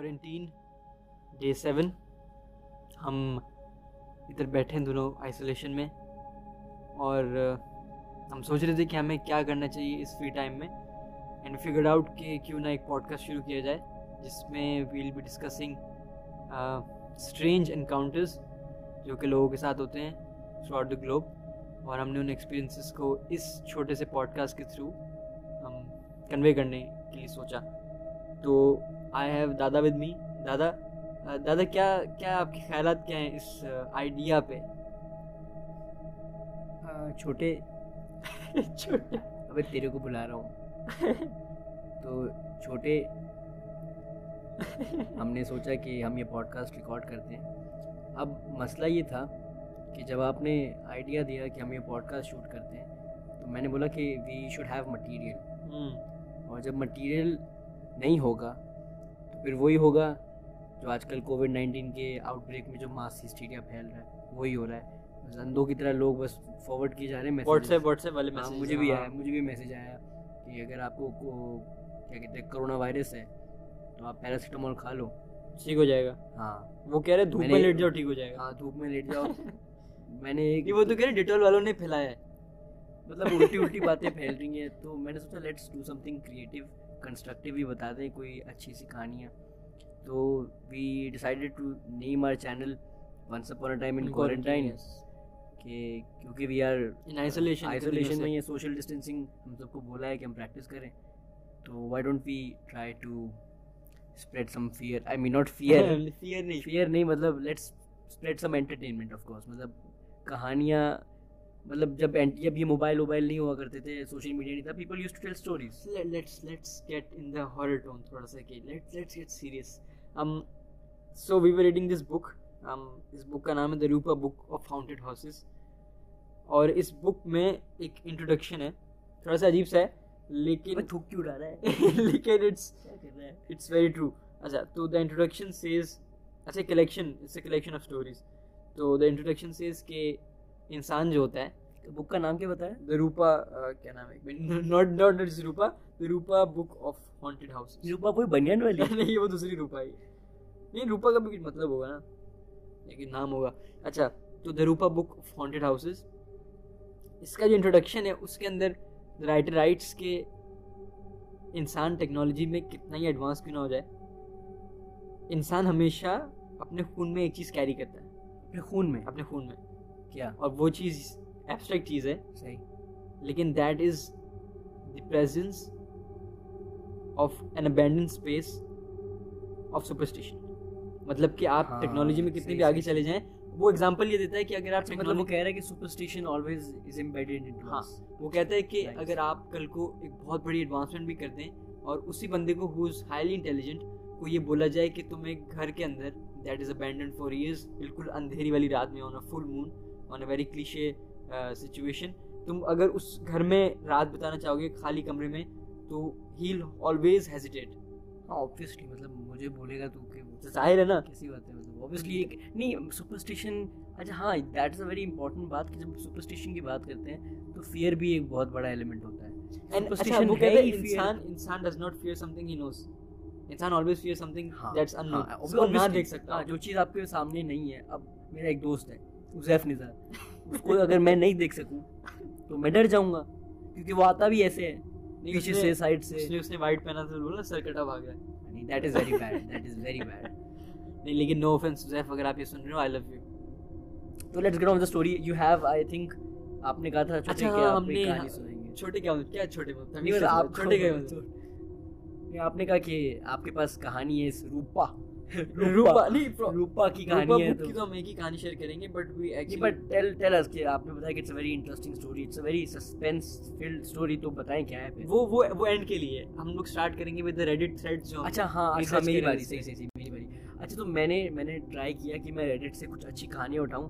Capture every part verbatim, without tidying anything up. Quarantine day seven. ہم ادھر بیٹھے ہیں دونوں آئسولیشن میں اور ہم سوچ رہے تھے کہ ہمیں کیا کرنا چاہیے اس فری ٹائم میں, اینڈ فگر آؤٹ کہ کیوں نہ ایک پوڈ کاسٹ شروع کیا جائے جس میں we'll be discussing strange encounters جو کہ لوگوں کے ساتھ ہوتے ہیں تھرو آؤٹ دا گلوب, اور ہم نے ان ایکسپیرینسز کو اس چھوٹے سے پوڈ کاسٹ کے تھرو ہم کنوے کرنے کے لیے سوچا. تو آئی ہیو دادا ود می. دادا دادا کیا کیا آپ کے خیالات کیا ہیں اس آئیڈیا پہ؟ چھوٹے چھوٹے ابھی تیرے کو بلا رہا ہوں. تو چھوٹے ہم نے سوچا کہ ہم یہ پوڈ کاسٹ ریکارڈ کرتے ہیں. اب مسئلہ یہ تھا کہ جب آپ نے آئیڈیا دیا کہ ہم یہ پوڈ کاسٹ شوٹ کرتے ہیں تو میں نے بولا کہ وی شوڈ ہیو مٹیریل, اور جب مٹیریل نہیں ہوگا تو پھر وہی ہوگا جو آج کل کووڈ نائنٹین کے آؤٹ بریک میں جو ماس ہسٹیریا پھیل رہا ہے وہی ہو رہا ہے. زندوں کی طرح لوگ بس فارورڈ کیے جا رہے ہیں میسیج. واٹس ایپ والے میسیج مجھے بھی آیا, مجھے بھی میسیج آیا کہ اگر آپ کو کیا کہتے ہیں کرونا وائرس ہے تو آپ پیراسیٹامول کھا لو ٹھیک ہو جائے گا. ہاں وہ کہہ رہے دھوپ میں لیٹ جاؤ ٹھیک ہو جائے گا. ہاں دھوپ میں لیٹ جاؤ. میں نے ایک وہ تو کہہ رہے ڈیٹول والوں نے پھیلایا ہے, مطلب الٹی الٹی باتیں پھیل رہی ہیں. تو میں نے سوچا let's do something creative, constructive بھی بتا دیں کوئی اچھی سی کہانیاں. تو we decided to name our channel once upon a time in quarantine, کہ کیونکہ we are in isolation. Isolation میں یہ سوشل ڈسٹینسنگ ہم سب کو بولا ہے کہ ہم پریکٹس کریں, تو why don't we try to spread some fear. I mean not fear, fear نہیں فیئر نہیں مطلب let's spread some entertainment of course. مطلب کہانیاں, مطلب جب جب یہ موبائل ووبائل نہیں ہوا کرتے تھے, سوشل میڈیا نہیں تھا, people use to tell stories. Let's let's get in the horror tone تھوڑا سا, کہ لیٹس لیٹس گیٹ سیریس. ہم سو وی ور ریڈنگ دس بک. ہم اس بک کا نام ہے the Rupa book of Haunted Houses, اور اس بک میں ایک انٹروڈکشن ہے تھوڑا سا عجیب سا ہے لیکن تھوک کیوں اڑا رہا ہے لیکن اٹس اٹس ویری ٹرو. اچھا تو دا انٹروڈکشن سیز, اچھا collection, it's a collection of stories. تو دا انٹروڈکشن سیز کہ انسان جو ہوتا ہے, بک کا نام کیا بتایا؟ دا روپا, کیا نام ہے؟ Not not it's Rupa, the Rupa book of haunted house. Rupa کوئی بنیان والی نہیں, وہ دوسری روپا ہے. نہیں روپا کا بھی کچھ مطلب ہوگا نا, لیکن نام ہوگا. اچھا تو the Rupa book of Haunted Houses, اس کا جو انٹروڈکشن ہے اس کے اندر رائٹر رائٹس کے انسان ٹیکنالوجی میں کتنا ہی ایڈوانس کیوں نہ ہو جائے, انسان ہمیشہ اپنے خون میں ایک چیز کیری کرتا ہے. اپنے خون میں, اپنے خون میں کیا, اور وہ چیز ایبسٹریکٹ چیز ہے صحیح, لیکن that is the presence of an abandoned space of superstition. مطلب کہ آپ ٹیکنالوجی میں کتنے بھی آگے چلے جائیں, وہ ایگزامپل یہ دیتا ہے کہ اگر آپ, مطلب وہ کہہ رہا ہے کہ superstition always is embedded in ہاں وہ کہتا ہے کہ اگر آپ کل کو ایک بہت بڑی ایڈوانسمنٹ بھی کر دیں اور اسی بندے کو ہو از ہائیلی انٹیلیجنٹ کو یہ بولا جائے کہ تم ایک گھر کے اندر that is abandoned for years, بالکل اندھیری والی رات میں on a full moon on a very cliche situation, تم اگر اس گھر میں رات بتانا چاہو گے خالی کمرے میں تو ہیل آلویز ہیزیٹیٹ. ہاں آبویسلی, مطلب مجھے بولے گا تو ظاہر ہے نا کیسی بات ہے, مطلب آبویسلی ایک نہیں سپرسٹیشن. اچھا ہاں that is a very important بات کہ جب سپرسٹیشن کی بات کرتے ہیں تو فیئر بھی ایک بہت بڑا ایلیمنٹ ہوتا ہے. انسان does not fear some thing he knows, انسان always fear some thing that's unknown, نہ دیکھ سکتا جو چیز آپ کے سامنے نہیں ہے. اب میرا ایک دوست ہے حذیف نظار, اس کو اگر میں نہیں دیکھ سکوں تو میں ڈر جاؤں گا, کیونکہ وہ آتا بھی ایسے ہے پیچھے سے سائڈ سے, اس نے وائٹ پہنا تھا بولا سر کٹا بھاگ رہا ہے. نہیں that is very bad, that is very bad. نہیں لیکن نو آفنس حذیف, اگر آپ یہ سن رہے ہو آئی لو یو. تو let's get on with the story. You have I think آپ نے کہا تھا چھوٹے کیا ہم نے کہانی سنائیں گے. چھوٹے کیا کیا چھوٹے مطلب آپ چھوٹے گئے مطلب آپ نے کہا کہ آپ کے پاس کہانی ہے اس روپا روپا روپا کی کہانی ہے, تو ہم ایک ہی کہانی شیئر کریں گے. But we actually but tell tell us کہ آپ نے بتایا کہ it's a very interesting story, it's a very suspense filled story, تو بتائیں کیا ہے وہ وہ وہ اینڈ کے لیے. ہم لوگ اسٹارٹ کریں گے ود ریڈٹ تھریڈز. اچھا ہاں اچھا میری باری صحیح صحیح میری باری. اچھا تو میں نے میں نے ٹرائی کیا کہ میں ریڈٹ سے کچھ اچھی کہانیاں اٹھاؤں.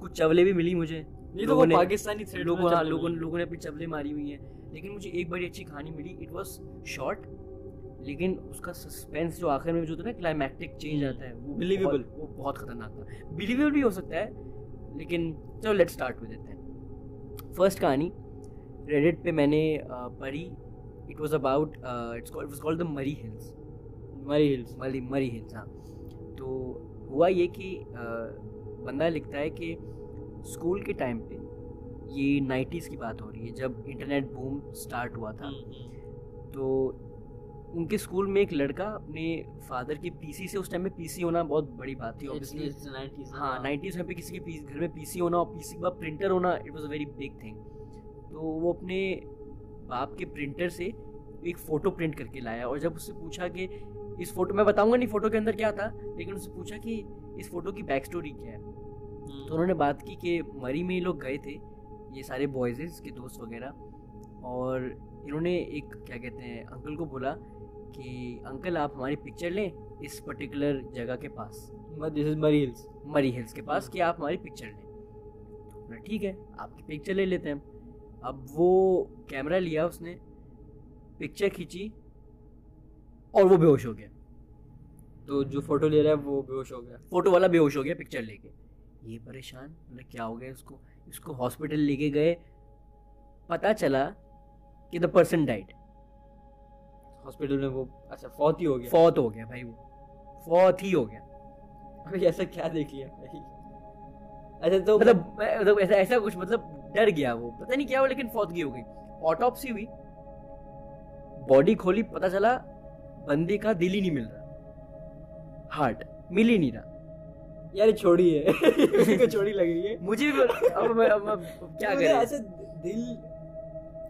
کچھ چولے بھی ملی مجھے, یہ تو پاکستانی تھریڈ لوگوں لوگوں نے اپنی چولے ماری ہوئی ہیں, لیکن مجھے ایک بڑی اچھی کہانی ملی. اٹ واز شارٹ لیکن اس کا سسپینس جو آخر میں جو تھا نا کلائمیکٹک چینج آتا ہے وہ بلیویبل, وہ بہت خطرناک تھا. بلیویبل بھی ہو سکتا ہے لیکن چلو لیٹ اسٹارٹ ہو دیتے ہیں. فرسٹ کہانی ریڈٹ پہ میں نے پڑھی. It was about it's called the Murree hills. Murree hills Murree Murree hills ہاں. تو ہوا یہ کہ بندہ لکھتا ہے کہ اسکول کے ٹائم پہ, یہ نائنٹیز کی بات ہو رہی ہے جب انٹرنیٹ بوم سٹارٹ ہوا تھا, تو ان کے اسکول میں ایک لڑکا اپنے فادر کی پی سی سے, اس ٹائم میں پی سی ہونا بہت بڑی بات تھی اوبویسلی, ہاں نائنٹیز میں کسی کے گھر میں پی سی ہونا اور پی سی کا پرنٹر ہونا it was a very big thing. تو وہ اپنے باپ کے پرنٹر سے ایک فوٹو پرنٹ کر کے لایا, اور جب اس سے پوچھا کہ اس فوٹو, میں بتاؤں گا نہیں فوٹو کے اندر کیا تھا, لیکن اس سے پوچھا کہ اس فوٹو کی بیک اسٹوری کیا ہے, تو انہوں نے بات کی کہ مری میں یہ لوگ گئے تھے, یہ سارے بوائزز کے دوست وغیرہ, اور انہوں نے ایک کیا کہتے ہیں انکل کو بولا کہ انکل آپ ہماری پکچر لیں اس پرٹیکولر جگہ کے پاس, دس از مری ہلز, مری ہلز کے پاس, کہ آپ ہماری پکچر لیں. تو بولا ٹھیک ہے آپ کی پکچر لے لیتے ہیں. اب وہ کیمرہ لیا اس نے, پکچر کھینچی اور وہ بے ہوش ہو گیا. تو جو فوٹو لے رہا ہے وہ بے ہوش ہو گیا, فوٹو والا بے ہوش ہو گیا پکچر لے کے. یہ پریشان مطلب کیا ہو گیا اس کو, اس کو ہاسپٹل لے کے گئے, پتہ چلا کہ دا پرسن ڈائڈ ہاسپٹل میں. وہ اچھا فوت ہی ہو گیا, فوت ہو گیا بھائی, وہ فوت ہی ہو گیا. ابھی ایسا کیا دیکھ لیا بھائی, اچھا تو مطلب ایسا ایسا کچھ مطلب ڈر گیا وہ, پتہ نہیں کیا ہو, لیکن فوتگی ہو گئی. آٹوپسی ہوئی, باڈی کھولی, پتہ چلا بندے کا دل ہی نہیں مل رہا, ہارٹ مل ہی نہیں رہا. یار چھوڑی ہے, چھوڑی لگ رہی ہے مجھے, کیا ایسے دل,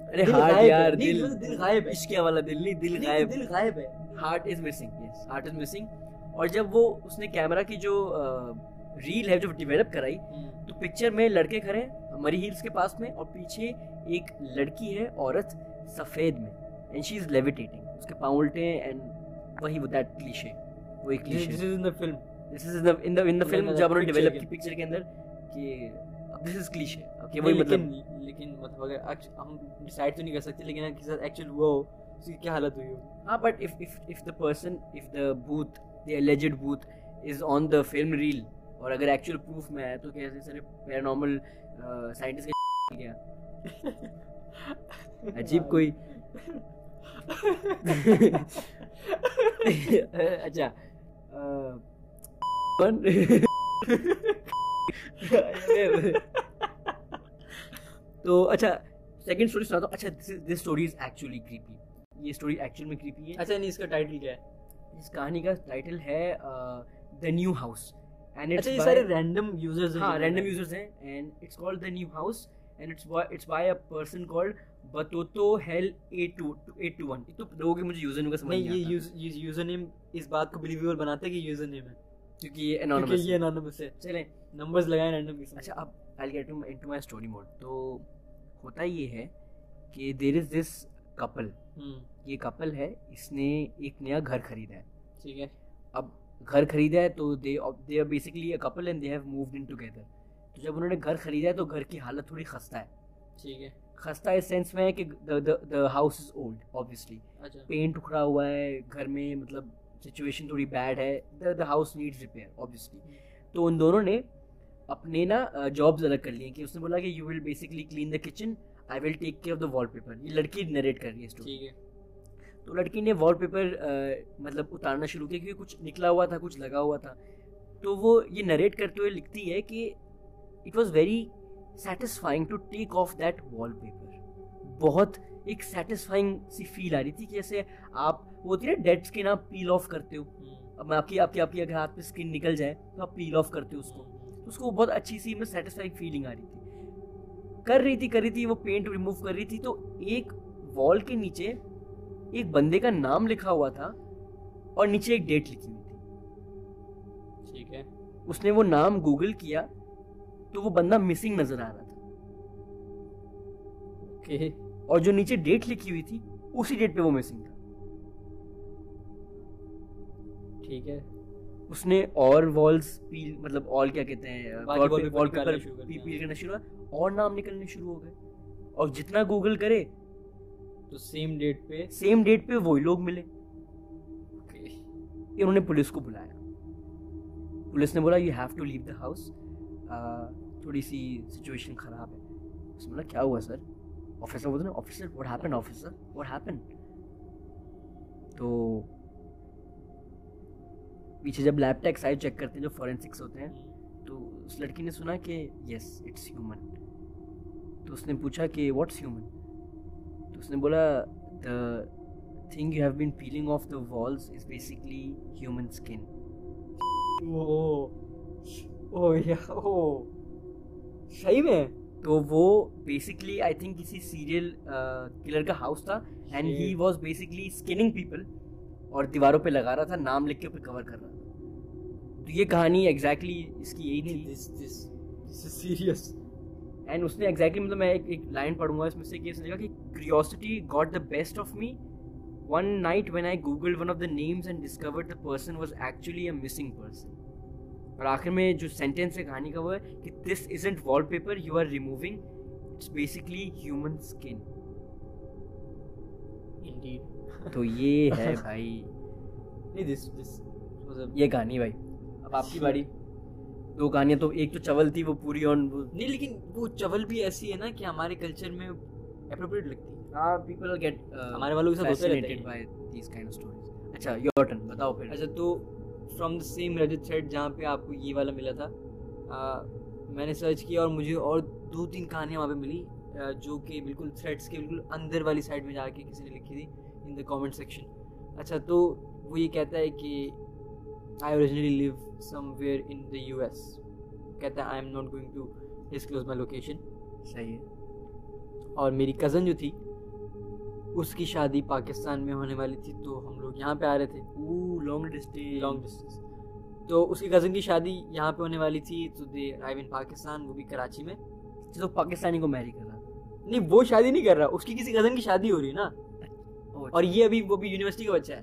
ارے ہارٹ یار دل غائب ہے, عشقیہ والا دل نہیں, دل غائب, دل غائب ہے, heart is missing, yes heart is missing. اور جب وہ اس نے کیمرہ کی جو ریل ہے جو ڈیولپ کرائی, تو پکچر میں لڑکے کھڑے ہیں مری ہلز کے پاس میں, اور پیچھے ایک لڑکی ہے عورت سفید میں, اینڈ شی از لیویٹیٹنگ, اس کے پاؤں الٹے ہیں, اینڈ وہی وہ دیٹ کلیشے, وہ ایک cliché this is in the film, this is in the in the in the film جب انہوں نے ڈیولپ کی پکچر کے اندر کہ اب this is cliché, اوکے وہی مطلب, لیکن مطلب اگر ہم ڈیسائیڈ تو نہیں کر سکتے لیکن اگر کسی ساتھ ایکچوئل ہوا ہو اس کی کیا حالت ہوئی ہو. ہاں but if if if the person if the booth the alleged booth is on the film reel اور اگر ایکچوئل پروف میں ہے تو کیسے سارے پیرانارمل سائنٹسٹ کا گیا, عجیب کوئی. اچھا تو اچھا سیکنڈ اسٹوری سنا, تو اچھا this story is actually creepy, یہ اسٹوری ایکچوئل میں کریپی ہے. اچھا نہیں اس کا ٹائٹل کیا ہے, اس کہانی کا ٹائٹل ہے the new house, and it's یہ سارے رینڈم یوزرز ہیں, ہاں رینڈم یوزرز ہیں, and it's called the new house, and it's it's by a person called بتوتو hale eight two eight two one. تو لوگوں کے مجھے یوزر نیم کا سمجھ نہیں آتا, یہ یوزر نیم اس بات کو بلیویبل بناتا ہے کہ یوزر نیم ہے کیونکہ یہ انانیمس ہے, یہ انانیمس ہے. چلیں نمبرز لگائیں رینڈم. اچھا اب I get into my story mode. تو ہوتا یہ ہے کہ دیر از دس کپل, یہ کپل ہے, اس نے ایک نیا گھر خریدا ہے, ٹھیک ہے. اب گھر خریدا ہے تو they they are basically a couple and they have moved in together. تو جب انہوں نے گھر خریدا ہے تو گھر کی حالت تھوڑی خستہ ہے, ٹھیک ہے. خستہ اس سینس میں ہے کہ the house is old obviously, paint اکھڑا ہوا ہے گھر میں, مطلب سچویشن تھوڑی بیڈ ہے, the house needs repair obviously. تو ان دونوں نے اپنے نا جابز الگ کر لیے, کہ اس نے بولا کہ you will basically clean the kitchen, I will take care of the wall paper. یہ لڑکی نریٹ کر رہی ہے اسٹوری, ٹھیک ہے. تو لڑکی نے وال پیپر مطلب اتارنا شروع کیا کیونکہ کچھ نکلا ہوا تھا, کچھ لگا ہوا تھا. تو وہ یہ نریٹ کرتے ہوئے لکھتی ہے کہ it was very satisfying to take off that wall paper. بہت ایک سیٹسفائنگ سی فیل آ رہی تھی, کہ جیسے آپ وہ ہوتی ہے نا ڈیڈ اسکن آپ پیل آف کرتے ہو, اب آپ کی آپ کی آپ کی اگر ہاتھ پہ اسکن نکل جائے تو آپ پیل آف کرتے ہو اس کو, اس کو بہت اچھی سی میں سیٹسفائنگ فیلنگ آ رہی تھی. کر رہی تھی کر رہی تھی وہ پینٹ ریموو کر رہی تھی, تو ایک وال کے نیچے ایک بندے کا نام لکھا ہوا تھا اور نیچے ایک ڈیٹ لکھی ہوئی تھی, ٹھیک ہے. اس نے وہ نام گوگل کیا تو وہ بندہ مسنگ نظر آ رہا تھا, اوکے, اور جو نیچے ڈیٹ لکھی ہوئی تھی اسی ڈیٹ پہ وہ مسنگ تھا, ٹھیک ہے. اس نے اور والز پیل مطلب اور کیا کہتے ہیں وال پیپر پیل کرنا شروع ہوا اور نام نکلنے شروع ہو گئے, اور جتنا گوگل کرے تو سیم ڈیٹ پہ سیم ڈیٹ پہ وہی لوگ ملے. انہوں نے پولیس کو بلایا, پولیس نے بولا you have to leave the house, تھوڑی سی سچویشن خراب ہے. اس نے بولا کیا ہوا سر, آفیسر بولتے نا officer what happen officer what happen. تو پیچھے جب لیب ٹیکس آئی چیک کرتے ہیں جو فورینسکس ہوتے ہیں, تو اس لڑکی نے سنا کہ یس اٹس ہیومن. تو اس نے پوچھا کہ واٹس ہیومن؟ تو اس نے بولا the thing you have been peeling off the walls is basically human skin. صحیح میں؟ تو وہ بیسکلی آئی تھنک کسی سیریل کلر کا ہاؤس تھا and he was basically skinning people اور دیواروں پہ لگا رہا تھا, نام لکھ کے اوپر کور کر رہا تھا. تو یہ کہانی ایگزیکٹلی اس کی یہی تھی. دس دس دس از سیریس. اینڈ اس نے ایگزیکٹلی مطلب میں ایک لائن پڑھوں گا اس میں سے کہ اس نے کہا کہ curiosity got the best of me one night when I googled one of the names and discovered the person was actually a missing person. اور آخر میں جو سینٹینس ہے کہانی کا وہ ہے کہ this isn't wall paper you are removing, it's basically human skin. Indeed. تو یہ ہے بھائی, یہ کہانی بھائی. اب آپ کی باری. دو کہانیاں, تو ایک تو چول تھی وہ پوری آن نہیں, لیکن وہ چول بھی ایسی ہے نا کہ ہمارے کلچر میں اپروپریٹ لگتی ہے. ہاں, پیپل آر گیٹ, ہمارے والوں کے ساتھ fascinated by these kind of stories. اچھا یور ٹرن, بتاؤ پھر. اچھا, تو from the same Reddit thread جہاں پہ آپ کو یہ والا ملا تھا, میں نے سرچ کیا اور مجھے اور دو تین کہانیاں وہاں پہ ملی جو کہ بالکل تھریڈس کے بالکل اندر والی سائڈ میں جا کے کسی نے لکھی تھی ان دا کامنٹ سیکشن. اچھا, تو وہ یہ کہتا ہے کہ I originally live somewhere in the U S. کہتا ہے I am not going to disclose my location. صحیح ہے. اور میری کزن جو تھی اس کی شادی پاکستان میں ہونے والی تھی, تو ہم لوگ یہاں پہ آ رہے تھے. Oh, long distance. Long distance. تو اس کی کزن کی شادی یہاں پہ ہونے والی تھی, تو دے آئی ان پاکستان, وہ بھی کراچی میں. تو پاکستانی کو میری کر رہا. نہیں, وہ شادی نہیں کر رہا, اس کی کسی کزن کی شادی ہو رہی ہے نا. اور یہ ابھی وہ بھی یونیورسٹی کا بچہ ہے.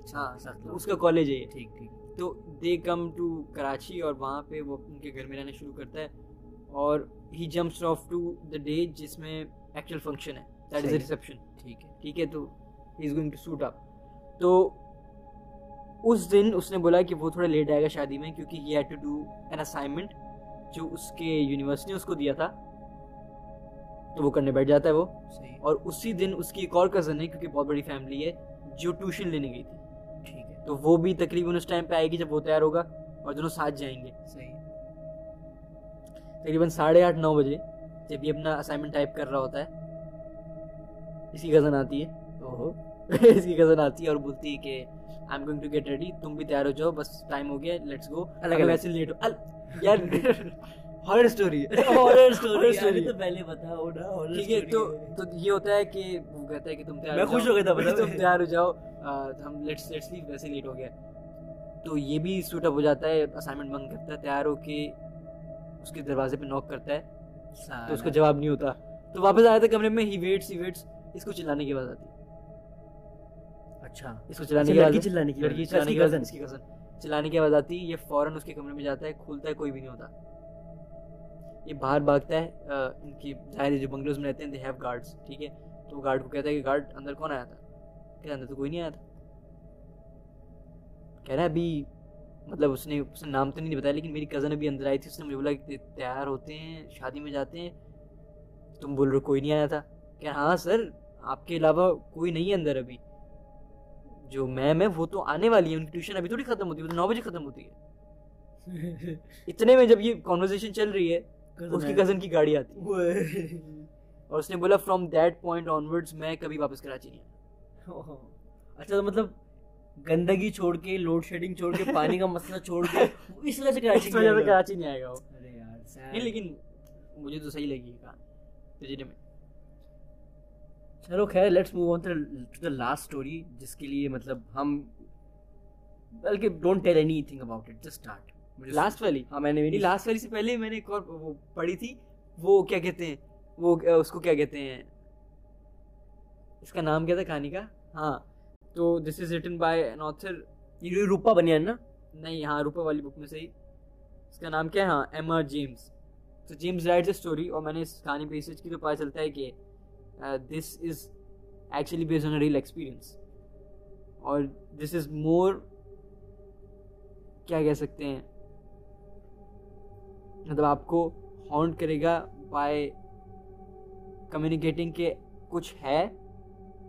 اچھا, اس کا کالج ہے. ٹھیک ٹھیک. تو دے کم ٹو کراچی اور وہاں پہ وہ ان کے گھر میں رہنا شروع کرتا ہے اور he jumps off to the day جس میں ایکچوئل فنکشن ہے, دیٹ از اے ریسیپشن. ٹھیک ہے ٹھیک ہے. تو he is going to suit up. تو اس دن اس نے بولا کہ وہ تھوڑا لیٹ آئے گا شادی میں کیونکہ he had to do an assignment جو اس کے یونیورسٹی نے اس کو دیا تھا, تو وہ کرنے بیٹھ جاتا ہے وہ. اور اسی دن اس کی ایک اور کزن ہے کیونکہ بہت بڑی فیملی ہے جو ٹیوشن لینے گئی تھی, تو وہ بھی تقریباً اس ٹائم پہ آئے گی جب وہ تیار ہوگا اور دونوں ساتھ جائیں گے. صحیح. تقریباً ساڑھے آٹھ نو بجے جب یہ اپنا اسائنمنٹ ٹائپ کر رہا ہوتا ہے, اس کی کزن آتی ہے. اوہو. اس کی کزن آتی ہے اور بولتی ہے کہ I am going to get ready, تم بھی تیار ہو جاؤ, بس ٹائم ہو گیا, لیٹس گو. الگ ویسے لیٹ ہو. یار ہارر اسٹوری ہارر اسٹوری تو پہلے بتاؤ نا. ٹھیک ہے. تو یہ ہوتا ہے کہ وہ کہتا ہے کہ تم تیار, میں خوش ہو گیا تھا, تم تیار ہو جاؤ, ہم لیٹس لیٹس لیو, ویسے لیٹ ہو گیا. تو یہ بھی سوٹ اپ ہو جاتا ہے, اسائنمنٹ بنک کرتا ہے, تیار ہو کے اس کے دروازے پہ نوک کرتا ہے, تو اس کو جواب نہیں ہوتا. تو واپس آیا تھا کمرے میں, ہی ویٹس ہی ویٹس, اس کو چلانے کی آواز آتی. اچھا, اس کو چلانے کی آواز, چلانے کی لڑکی چلانے کی آواز, اس کی کزن چلانے کی آواز آتی. یہ فوراً اس کے کمرے میں جاتا ہے, کھولتا ہے, کوئی بھی نہیں ہوتا. یہ باہر بھاگتا ہے, ان کی ظاہر جو بنگلوز میں رہتے ہیں دے ہیو گارڈس. ٹھیک ہے. تو گارڈ کو کہتا ہے کہ گارڈ اندر کون آیا تھا؟ کہ اندر تو کوئی نہیں آیا تھا. کہہ رہا ہے ابھی, مطلب اس نے اس نے نام تو نہیں بتایا, لیکن میری کزن ابھی اندر آئی تھی, اس نے مجھے بولا کہ تیار ہوتے ہیں, شادی میں جاتے ہیں, تم بول رہے کوئی نہیں آیا تھا. کہہ رہا ہاں سر, آپ کے علاوہ کوئی نہیں ہے اندر. ابھی جو میم ہے وہ تو آنے والی ہے, ان کی ٹیوشن ابھی تھوڑی ختم ہوتی ہے, وہ تو نو بجے ختم ہوتی ہے. اتنے میں جب یہ کانورزیشن چل رہی ہے, اس کی کزن کی گاڑی آتی ہے اور اس نے بولا فرام دیٹ پوائنٹ آنورڈز میں کبھی واپس کراچی نہیں آیا. اچھا, تو مطلب گندگی چھوڑ کے, لوڈ شیڈنگ چھوڑ کے, پانی کا مسئلہ چھوڑ کے, اس وجہ سے کراچی نہیں آئے گا. ارے یار, لیکن مجھے تو صحیح لگی کہانی. چلو خیر, let's move on to the last story جس کے لیے مطلب ہم, بلکہ don't tell anything about it, just start. Last والی, ہاں میں نے لاسٹ والی سے پہلے میں نے ایک اور وہ پڑھی تھی, وہ کیا کہتے ہیں, وہ اس کو کیا کہتے ہیں, اس کا نام کیا تھا کہانی کا؟ ہاں, تو this is written by an author, یہ روپا بنیا نا. نہیں, ہاں روپا والی بک میں سے ہی. اس کا نام کیا ہے؟ ہاں, ایم آر جیمس. تو جیمس رائٹس اے اسٹوری, اور میں نے اس کہانی پہ ریسرچ کی تو پتہ چلتا ہے کہ this is actually based on real experience, اور دس از مور, کیا کہہ سکتے ہیں, مطلب آپ کو ہانٹ کرے گا بائی کمیونیکیٹنگ کہ کچھ ہے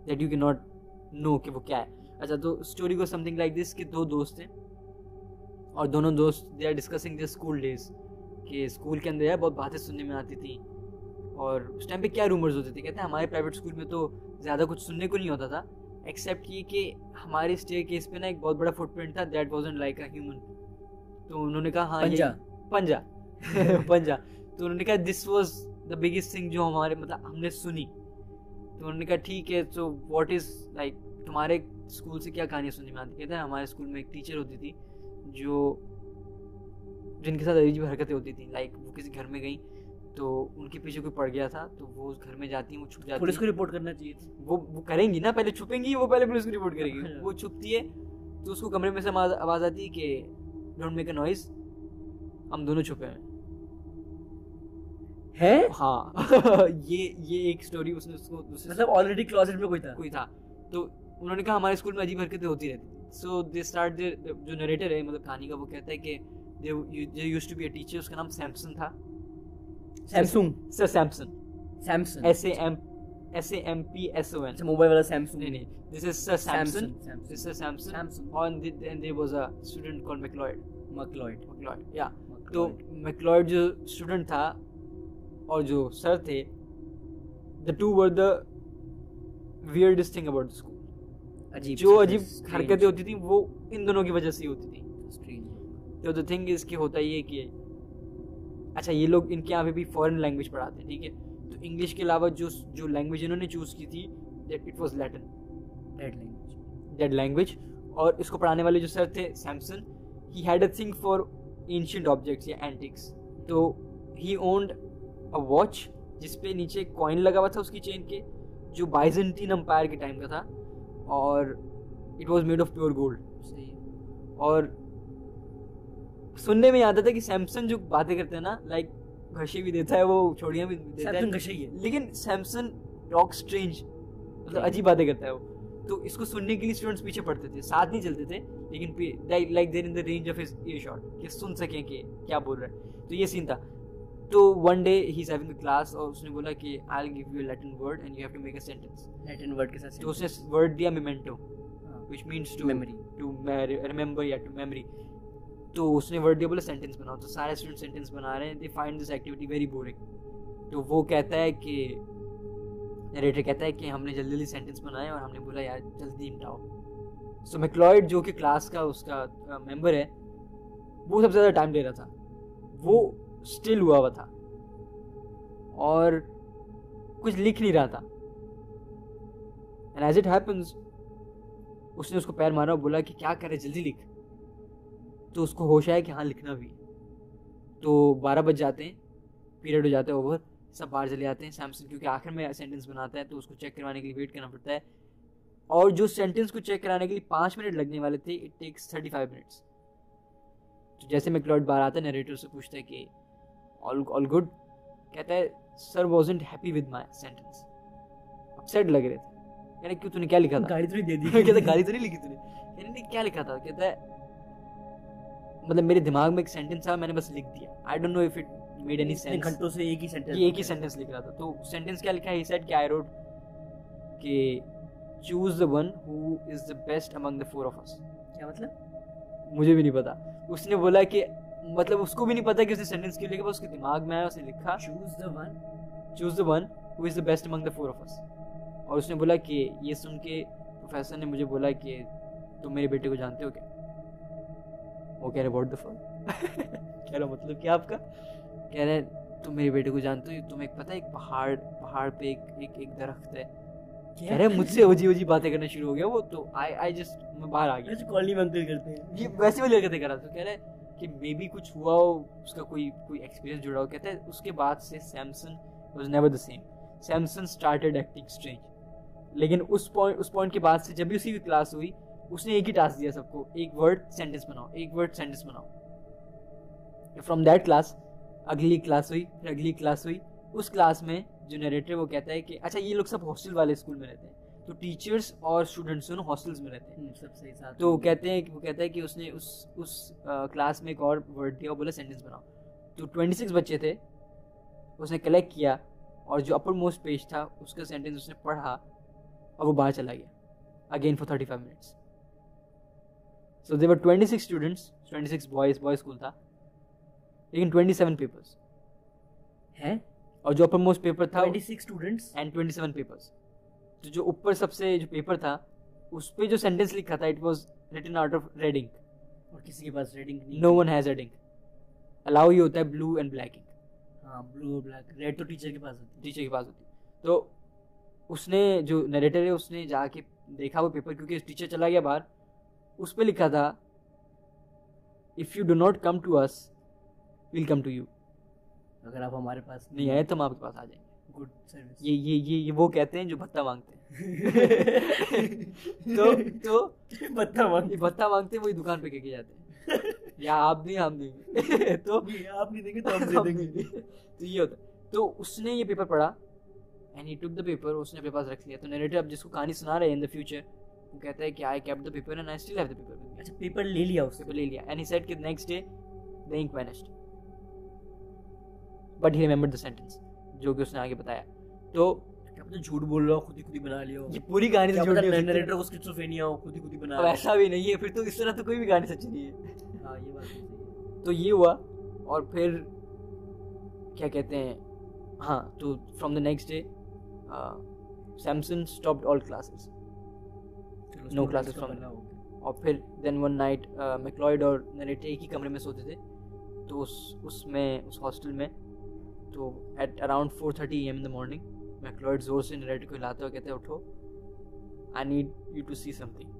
دیٹ یو کی ناٹ نو کہ وہ کیا ہے. اچھا, تو اسٹوری کو سم تھنگ لائک دس کہ دو دوست ہیں, اور دونوں دوست they are discussing they school days کہ اسکول کے اندر بہت باتیں سننے میں آتی تھیں اور اس ٹائم پہ کیا رومرز ہوتے تھے. کہتے ہیں ہمارے پرائیویٹ اسکول میں تو زیادہ کچھ سننے کو نہیں ہوتا تھا ایکسیپٹ یہ کہ ہمارے اسٹیئر کیس پہ نا ایک بہت بڑا فٹ پرنٹ تھا that wasn't like a human. تو انہوں نے کہا ہاں یہ پنجہ پنجہ تو انہوں نے کہا this was the biggest thing جو ہمارے مطلب ہم نے سنی. تو انہوں نے کہا ٹھیک ہے سو واٹ از لائک تمہارے اسکول سے کیا کہانیاں سننے میں آتی. کہتے ہیں ہمارے اسکول میں ایک ٹیچر ہوتی تھی جو جن کے ساتھ عجیب حرکتیں ہوتی تھیں لائک like, وہ کسی گھر میں گئیں تو ان کے پیچھے کوئی پڑ گیا تھا تو وہ اس گھر میں جاتی ہیں وہ چھپ جاتی ہیں. پولیس کو رپورٹ کرنا چاہیے وہ وہ کریں گی نا پہلے چھپیں گی وہ پہلے پولیس کو رپورٹ کریں گی. وہ چھپتی ہے تو اس کو کمرے میں سے آواز آتی ہے کہ ڈونٹ میک اے نوائز ہم دونوں چھپے ہیں. ہاں یہ یہ ایک اسٹوری اس نے اس کو مطلب آلریڈی کلازٹ میں کوئی تھا کوئی تھا تو انہوں نے کہا ہمارے اسکول میں عجیب حرکتیں ہوتی رہتی. سو دے اسٹارٹ دے جو نریٹر ہے مطلب کہانی کا وہ کہتا ہے کہ they used to be a teacher اس کا نام سیمسن تھا. Samsung sir Samson Samson S A M S A M P S O N اچھا موبائل والا سیمسنگ نہیں نہیں this is sir Samson this is Samson on and there was a student call McLeod McLeod McLeod یا تو میکلوئڈ جو student تھا اور جو سر تھے the two were the weirdest thing about the school. جو عجیب حرکتیں ہوتی تھیں وہ ان دونوں کی وجہ سے ہی ہوتی تھیں. تو دا تھنگ اس کے ہوتا یہ کہ اچھا یہ لوگ ان کے یہاں پہ بھی فورن لینگویج پڑھاتے ہیں ٹھیک ہے تو انگلش کے علاوہ جو جو لینگویج انہوں نے چوز کی تھی it was Latin dead language dead language اور اس کو پڑھانے والے جو سر تھے Samson he had a thing for ancient objects یا اینٹکس. تو ہی اونڈ اے واچ جس پہ نیچے کوائن لگا ہوا تھا اس کی چین کے جو بائزنٹین امپائر کے ٹائم کا تھا اور it was made of pure gold. صحیح. اور سننے میں آتا تھا کہ سیمسن جو باتیں کرتے ہیں نا لائک گھشے بھی دیتا ہے وہ چھوڑیاں بھی دیتا ہے لیکن سیمسن ٹاک اسٹرینج مطلب عجیب باتیں کرتا ہے وہ. تو اس کو سننے کے لیے اسٹوڈنٹس پیچھے پڑھتے تھے ساتھ نہیں چلتے تھے لیکن like there in the range of his earshot کہ سن سکیں کہ کیا بول رہا ہے. تو یہ سین تھا. تو one day he is having a class اور اس نے بولا کہ I will give you a Latin word and you have to make a sentence Latin word کے ساتھ. تو اس نے ورڈ دیا memento which means to memory to remember یا ٹو میموری. تو اس نے ورڈ دیا بولے سینٹینس بناؤ. تو سارے اسٹوڈنٹ سینٹینس بنا رہے ہیں they find this activity very boring. تو وہ کہتا ہے کہ نریٹر کہتا ہے کہ ہم نے جلدی جلدی سینٹینس بنائے اور ہم نے بولا یار جلدی نمٹاؤ. سو میکلوئڈ جو کہ کلاس کا اس کا ممبر ہے وہ سب سے زیادہ ٹائم لے رہا تھا وہ اسٹل ہوا ہوا تھا اور کچھ لکھ نہیں رہا تھا. اینڈ ایز اٹ ہیپنس اس نے اس کو پیر مارا اور بولا کہ کیا کرے جلدی لکھ. تو اس کو ہوش آیا کہ ہاں لکھنا بھی. تو بارہ بج جاتے ہیں پیریڈ ہو جاتا ہے اوور سب باہر چلے جاتے ہیں. سیمسنگ کیونکہ آخر میں سینٹینس بناتا ہے تو اس کو چیک کروانے کے لیے ویٹ کرنا پڑتا ہے اور جو سینٹینس کو چیک کرانے کے لیے پانچ منٹ لگنے والے تھے it takes thirty five minutes. تو جیسے میکلوئڈ باہر آتا ہے نریٹر سے پوچھتا ہے کہ آل آل گڈ. کہتا ہے sir wasn't happy with my sentence. Upset لگ رہے تھے. یعنی کیوں تو نے کیا لکھا تھا گالی تو نہیں دے دی. کہتا ہے گالی تو نہیں لکھی تو نے یعنی کیا لکھا تھا. کہتا ہے مطلب میرے دماغ میں ایک سینٹینس تھا میں نے بس لکھ دیا I don't know if it made any sense. گھنٹوں سے ایک ہی سینٹینس ایک ہی سینٹینس لکھ رہا تھا. تو سینٹینس کیا لکھا ہے ہی سیڈ کہ آئی روٹ کہ choose the one who is the best among the four of us. کیا مطلب مجھے بھی نہیں پتا. اس نے بولا کہ مطلب اس کو بھی نہیں پتا کہ اس نے سینٹینس کیوں لکھا بس اس کے دماغ میں آیا اس نے لکھا choose the one choose the one who is the best among the four of us. اور اس نے بولا کہ یہ سن کے پروفیسر نے مجھے بولا کہ تم میرے بیٹے کو جانتے ہو کیا. وہ کہہ رہے اباؤٹ دا فون. کہہ رہا مطلب کیا آپ کا. کہہ رہے تم میرے بیٹے کو جانتے ہو تمہیں پتہ ہے ایک پہاڑ پہاڑ پہ ایک ایک ایک درخت ہے. کہہ رہے مجھ سے اوجی اوجی باتیں کرنا شروع ہو گیا وہ. تو آئی آئی جسٹ میں باہر آ گیا. کالنی میں انکل کرتے ہیں یہ ویسے بھی حرکتیں کر رہا تھا. کہہ رہے کہ مے بی کچھ ہوا ہو اس کا کوئی کوئی ایکسپیرینس جڑا ہو. کہتے ہیں اس کے بعد سے Samson was never the same. Samson started acting strange. لیکن اس پوائنٹ اس پوائنٹ کے بعد سے جب بھی اسی کی کلاس ہوئی اس نے ایک ہی ٹاسک دیا سب کو ایک ورڈ سینٹینس بناؤ ایک ورڈ سینٹینس بناؤ. فرام دیٹ کلاس اگلی کلاس ہوئی پھر اگلی کلاس ہوئی. اس کلاس میں جو نریٹر وہ کہتا ہے کہ اچھا یہ لوگ سب ہاسٹل والے اسکول میں رہتے ہیں تو ٹیچرس اور اسٹوڈنٹس دونوں ہاسٹلس میں رہتے ہیں سب سے ساتھ. تو کہتے ہیں وہ کہتا ہے کہ اس نے اس اس کلاس میں ایک اور ورڈ دیا اور بولا سینٹینس بناؤ. تو ٹوئنٹی سکس بچے تھے اس نے کلیکٹ کیا اور جو اپر موسٹ پیج تھا اس کا سینٹینس اس نے پڑھا اور وہ باہر چلا گیا again for thirty five minutes. So there were twenty-six students, twenty-six boys, boys school تھا, لیکن twenty-seven papers ہیں, اور جو upper most paper تھا twenty-six students and twenty-seven papers. تو جو اوپر سب سے جو paper تھا اس پہ جو sentence لکھا تھا it was written out of red ink, اور کسی کے پاس red ink نہیں, no one has red ink. allow ہی ہوتا ہے blue and black ink. ہاں blue اور black, red تو teacher کے پاس ہوتی, teacher کے پاس ہوتی. تو اس نے جو narrator ہے اس نے جا کے دیکھا وہ paper, کیونکہ teacher چلا گیا باہر, اس پہ لکھا تھا if you do not come to us we'll come to you, اگر آپ ہمارے پاس نہیں آئے تو ہم آپ کے پاس آ جائیں گے. Good service. یہ یہ یہ وہ کہتے ہیں جو بھتہ مانگتے ہیں, تو تو بھتہ مانگتے بھتہ مانگتے وہی دکان پہ کے جاتے ہیں, یا آپ نہیں ہم دیں گے, تو آپ نہیں دیں گے تو ہم دیں گے. تو یہ ہوتا ہے. تو اس نے یہ پیپر پڑھا and he tick the paper, اس نے اپنے پاس رکھ لیا. تو نیریٹر اب جس کو کہانی سنا رہے ہیں ان دا فیوچر, وہ کہتا ہے کہ I kept the paper and I still have the paper. اچھا پیپر لے لیا, اس پیپر لے لیا, and he said کہ next day the ink vanished, but he remembered the sentence جو کہ اس نے آگے بتایا. تو اپنا جھوٹ بول رہا ہو, خود ہی خود ہی بنا لیا ہو, یہ پوری کہانی سے جھوٹ ہے, نریٹر کو اسکیزوفرینیا ہو, خود ہی خود ہی بنا. ویسا بھی نہیں ہے پھر, تو اس طرح تو کوئی بھی کہانی سچی نہیں ہے. ہاں یہ بات. تو یہ ہوا, اور پھر کیا کہتے ہیں, ہاں تو from the next day Samson stopped all classes. No classes from now. اور پھر then one night میکلوڈ اور نیریٹر ایک ہی کمرے میں سوتے تھے, تو اس اس میں اس ہاسٹل میں. تو at around four thirty A M in the morning McLeod زور سے نیریٹر کو ہلاتا ہوا کہتے ہیں اٹھو, I need you to see something.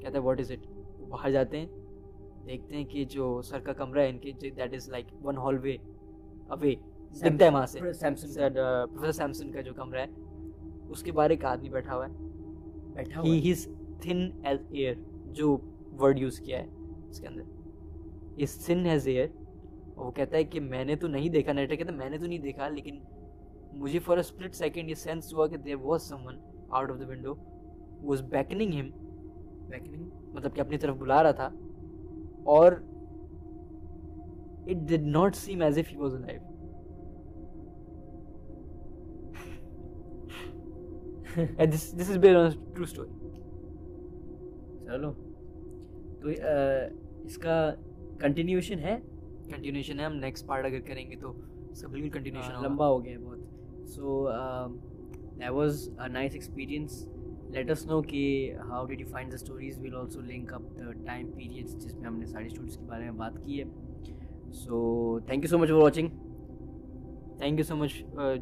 کہتا ہے واٹ از اٹ. وہ باہر جاتے ہیں, دیکھتے ہیں کہ جو سر کا کمرہ ہے ان کے, that is like one hallway away, دکھتا ہے وہاں سے پروفیسر سیمسن کا جو کمرہ ہے, اس کے باہر ایک آدمی بیٹھا ہوا ہے. بیٹھا ہوا ہے, thin as air, جو ورڈ یوز کیا ہے اس کے اندر, is thin as air. وہ کہتا ہے کہ میں نے تو نہیں دیکھا, نیٹر کہتا ہے میں نے تو نہیں دیکھا, لیکن مجھے فار اے سپلٹ سیکنڈ یہ سینس ہوا کہ there was someone out of the window who was beckoning him, beckoning مطلب کہ اپنی طرف بلا رہا تھا, اور it did not seem as if he was alive. And this this is based on a true story. چلو تو اس کا کنٹینیوشن ہے, کنٹینیوشن ہے, ہم نیکسٹ پارٹ اگر کریں گے تو اس کا بالکل کنٹینیوشن لمبا ہو گیا ہے بہت. So that was a nice experience. Let us know کہ how did you find the stories. Well also link up the time periods جس میں ہم نے سارے اسٹوڈنٹس کے بارے میں بات کی ہے. So thank you so much for watching. Thank you so much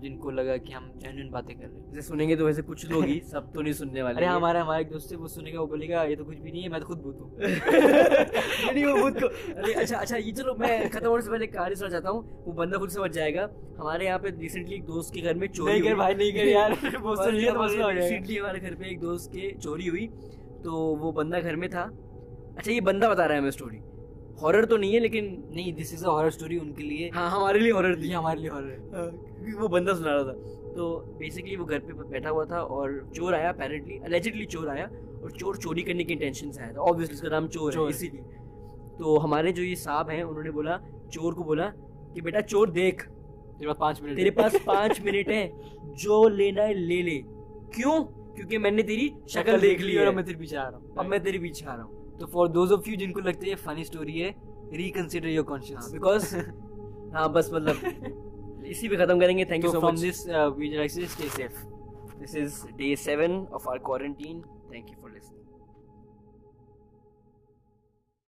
جن کو لگا کہ ہم جینوئن باتیں کر رہے ہیں. جیسے سنیں گے تو ویسے کچھ لوگ ہی, سب تو نہیں سننے والے. ہمارا ہمارا ایک دوست سے وہ سنے گا, وہ بولے گا یہ تو کچھ بھی نہیں ہے, میں تو خود بھوت ہوں. نہیں وہ بھوت کو. اچھا اچھا یہ چلو میں ختم ہونے سے پہلے کہانی سنا چاہتا ہوں, وہ بندہ خود سمجھ جائے گا. ہمارے یہاں پہ ریسنٹلی ایک دوست کے گھر میں چوری ہوئی. بھائی نہیں کر یار, ریسنٹلی ہمارے گھر پہ ایک دوست کے چوری ہوئی. تو وہ بندہ گھر میں تھا. اچھا یہ بندہ بتا رہا ہے ہمیں اسٹوری, ہارر تو نہیں ہے لیکن, نہیں this is a horror story in کے لیے. ہاں ہمارے لیے ہارر تھی, ہمارے لیے ہارر ہے کیونکہ وہ بندہ سنا رہا تھا. تو بیسیکلی وہ گھر پہ بیٹھا ہوا تھا اور چور آیا, اپیرنٹلی الیجڈلی چور آیا, اور چور چوری کرنے کے انٹینشن سے آیا تھا, آبویسلی اس کا نام چور ہے اسی لیے. تو ہمارے جو یہ صاحب ہیں انہوں نے بولا چور کو, بولا کہ بیٹا چور دیکھ تیرے پاس پانچ منٹ تیرے پاس پانچ منٹ ہیں, جو لینا ہے لے لے. کیوں؟ کیونکہ میں نے تیری شکل دیکھ لی اور میں تیرے پیچھے آ رہا ہوں, اب میں تیرے پیچھے آ رہا ہوں. تو فار دوز آف یو جن کو لگتا ہے یہ فنی اسٹوری ہے, ریکنسیڈر یور کانشنس بیکاز. ہاں بس مطلب اسی پہ ختم کریں گے. Thank you so much. From this stay safe. This is day seven of our quarantine. Thank you for listening.